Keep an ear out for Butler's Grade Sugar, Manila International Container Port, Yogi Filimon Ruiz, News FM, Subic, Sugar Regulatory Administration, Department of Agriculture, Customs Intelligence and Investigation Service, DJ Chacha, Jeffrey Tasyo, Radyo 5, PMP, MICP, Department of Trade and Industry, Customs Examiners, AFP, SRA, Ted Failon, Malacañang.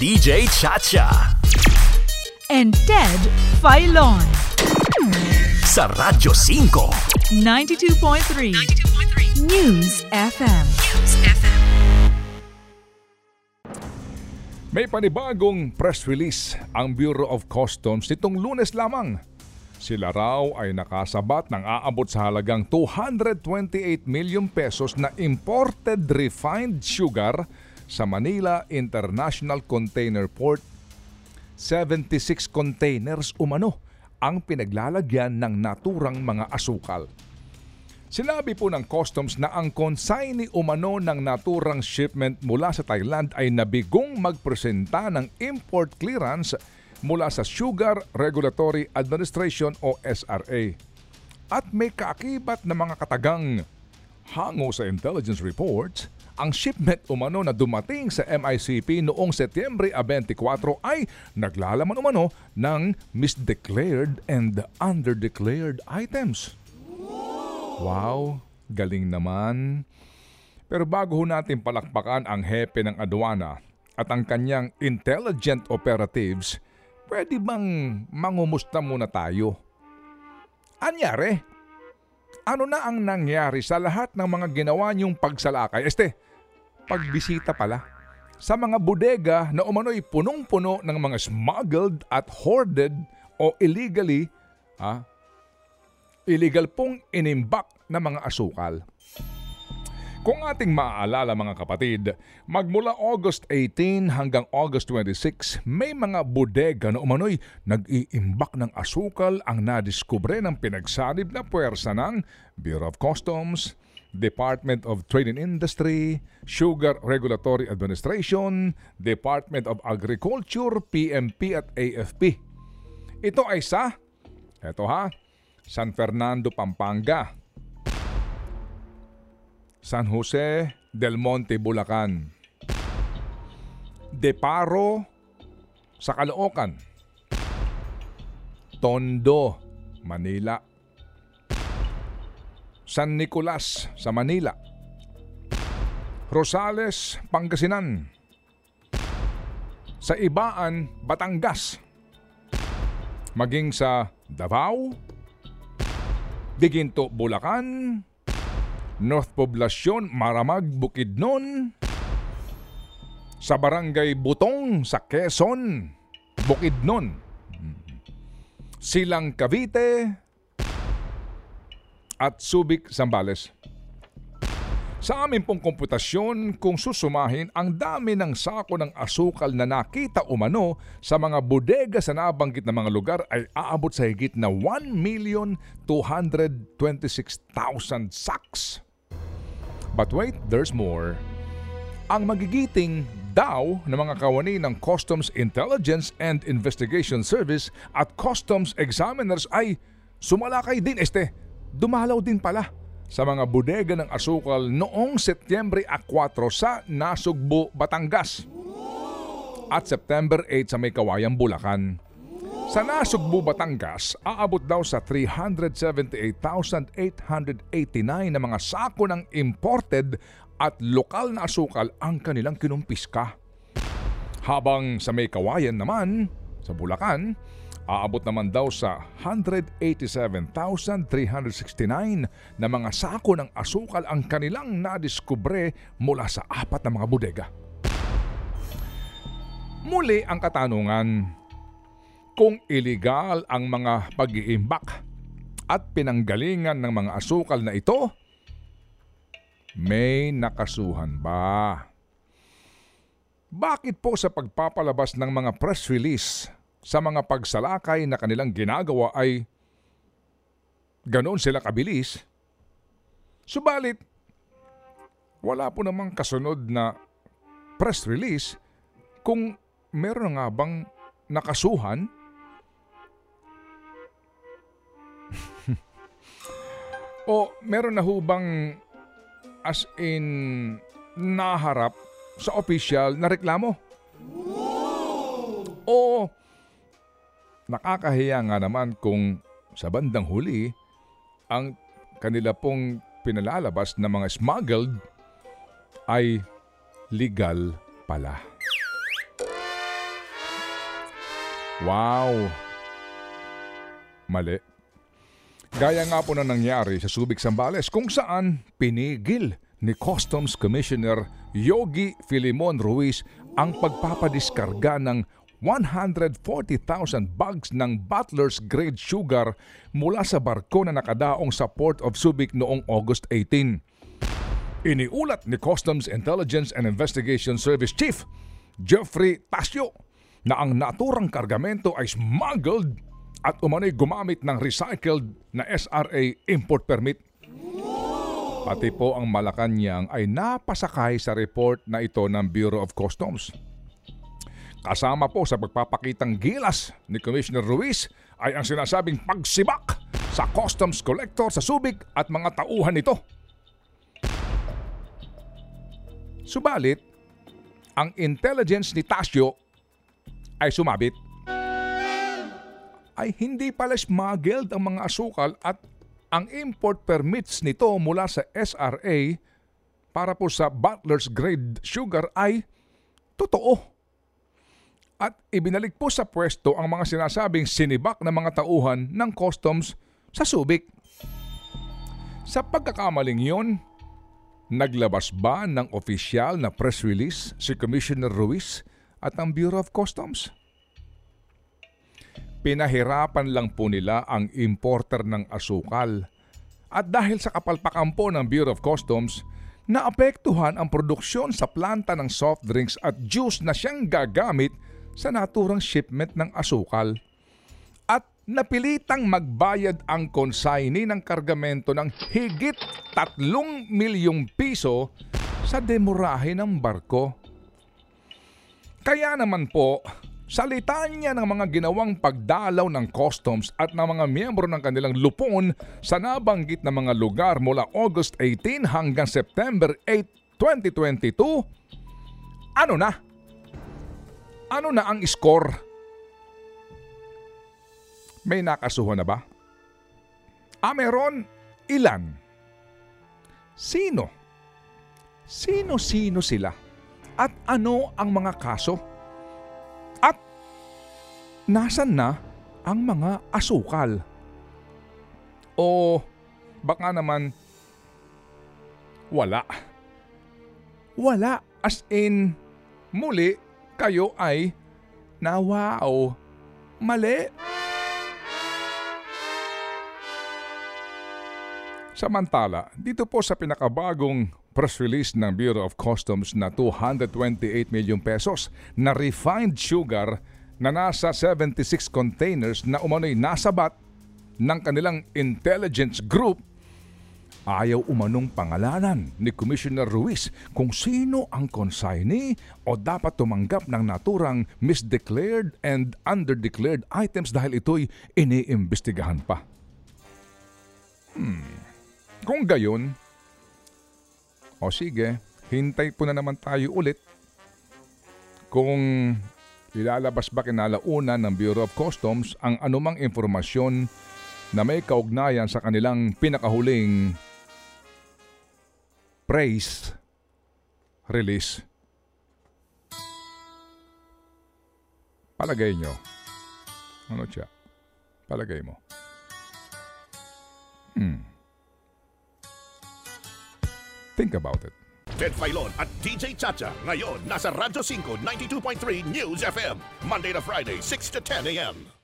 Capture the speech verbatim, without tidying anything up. D J Chacha and Ted Failon sa Radyo five ninety-two point three News F M. News F M. May panibagong press release ang Bureau of Customs nitong Lunes lamang. Sila raw ay nakasabat ng aabot sa halagang two hundred twenty-eight million pesos na imported refined sugar sa Manila International Container Port. seventy-six containers umano ang pinaglalagyan ng naturang mga asukal. Sinabi po ng Customs na ang consignee umano ng naturang shipment mula sa Thailand ay nabigong magpresenta ng import clearance mula sa Sugar Regulatory Administration o S R A. At may kaakibat na mga katagang hango sa intelligence reports, ang shipment umano na dumating sa M I C P noong Setyembre twenty-four ay naglalaman umano ng misdeclared and underdeclared items. Wow, galing naman. Pero bago ho natin palakpakan ang hepe ng aduana at ang kanyang intelligent operatives, pwede bang mangumusta muna tayo? Anyari? Ano na ang nangyari sa lahat ng mga ginawa niyong pagsalakay? Este, pagbisita pala sa mga bodega na umano'y punong-puno ng mga smuggled at hoarded o illegally, ha? Illegal pong inimbak na mga asukal. Kung ating maaalala mga kapatid, magmula August eighteen hanggang August twenty-six, may mga bodega na umano'y nag-iimbak ng asukal ang nadiskubre ng pinagsanib na puwersa ng Bureau of Customs, Department of Trade and Industry, Sugar Regulatory Administration, Department of Agriculture, P M P at A F P. Ito ay sa, eto ha, San Fernando, Pampanga, San Jose del Monte, Bulacan, Deparo sa Caloocan, Tondo, Manila, San Nicolas sa Manila, Rosales, Pangasinan, sa Ibaan, Batangas, maging sa Davao, Diginto, Bulacan, North Poblacion, Maramag, Bukidnon, sa Barangay Butong, sa Quezon, Bukidnon, Silang, Cavite, at Subic, Zambales. Sa amin pong komputasyon, kung susumahin ang dami ng sako ng asukal na nakita umano sa mga bodega sa nabanggit na mga lugar ay aabot sa higit na one million two hundred twenty-six thousand sacks. But wait, there's more. Ang magigiting daw na mga kawani ng Customs Intelligence and Investigation Service at Customs Examiners ay sumalakay din, este, dumalaw din pala sa mga bodega ng asukal noong Setyembre four sa Nasugbu, Batangas at September eight sa may Kawayang, Bulacan. Sa Nasugbu, Batangas, aabot daw sa three hundred seventy-eight thousand eight hundred eighty-nine na mga sako ng imported at lokal na asukal ang kanilang kinumpiska. Habang sa may Kawayan naman, sa Bulacan, aabot naman daw sa one hundred eighty-seven thousand three hundred sixty-nine na mga sako ng asukal ang kanilang nadiskubre mula sa apat na mga bodega. Muli ang katanungan, kung iligal ang mga pag-iimbak at pinanggalingan ng mga asukal na ito, may nakasuhan ba? Bakit po sa pagpapalabas ng mga press release sa mga pagsalakay na kanilang ginagawa ay ganoon sila kabilis? Subalit, wala po namang kasunod na press release kung meron nga bang nakasuhan. O meron na hubang as in naharap sa opisyal na reklamo. O nakakahiya nga naman kung sa bandang huli ang kanila pong pinalalabas na mga smuggled ay legal pala. Wow! Mali. Gaya nga po na nangyari sa Subic, Zambales, kung saan pinigil ni Customs Commissioner Yogi Filimon Ruiz ang pagpapadiskarga ng one hundred forty thousand bags ng Butler's Grade Sugar mula sa barko na nakadaong sa Port of Subic noong August eighteenth. Iniulat ni Customs Intelligence and Investigation Service Chief Jeffrey Tasyo na ang naturang kargamento ay smuggled at umano'y gumamit ng recycled na S R A import permit. Pati po ang Malacañang ay napasakay sa report na ito ng Bureau of Customs. Kasama po sa pagpapakitang gilas ni Commissioner Ruiz ay ang sinasabing pagsibak sa customs collector sa Subic at mga tauhan nito. Subalit, ang intelligence ni Tasyo ay sumabit. Ay hindi pala smuggled ang mga asukal at ang import permits nito mula sa S R A para po sa Butler's Grade Sugar ay totoo. At ibinalik po sa pwesto ang mga sinasabing sinibak na mga tauhan ng customs sa Subic. Sa pagkakamaling yun, naglabas ba ng opisyal na press release si Commissioner Ruiz at ang Bureau of Customs? Pinahirapan lang po nila ang importer ng asukal. At dahil sa kapalpakan po ng Bureau of Customs, naapektuhan ang produksyon sa planta ng soft drinks at juice na siyang gagamit sa naturang shipment ng asukal at napilitang magbayad ang consignee ng kargamento ng higit tatlong milyong piso sa demurahe ng barko. Kaya naman po, salita niya ng mga ginawang pagdalaw ng customs at ng mga miyembro ng kanilang lupon sa nabanggit na mga lugar mula August eighteenth hanggang September eighth, twenty twenty-two, ano na? Ano na ang score? May nakasuhan na ba? Ah, meron? Ilan? Sino? Sino-sino sila? At ano ang mga kaso? At nasan na ang mga asukal? O baka naman wala. Wala, as in muli kayo ay nawaw. Mali. Samantala, dito po sa pinakabagong press release ng Bureau of Customs na two hundred twenty-eight milyong pesos na refined sugar na nasa seventy-six containers na umano'y nasabat ng kanilang intelligence group, ayaw umanong pangalanan ni Commissioner Ruiz kung sino ang consignee o dapat tumanggap ng naturang misdeclared and underdeclared items dahil ito'y iniimbestigahan pa. Hmm. Kung gayon, o sige, hintay po na naman tayo ulit kung ilalabas ba kinalauna ng Bureau of Customs ang anumang impormasyon na may kaugnayan sa kanilang pinakahuling press release. Palagay nyo. Ano siya? Palagay mo. Hmm. Think about it. Ted Failon at D J Chacha. Ngayon, nasa Radyo five ninety-two point three News F M. Monday to Friday, six to ten a m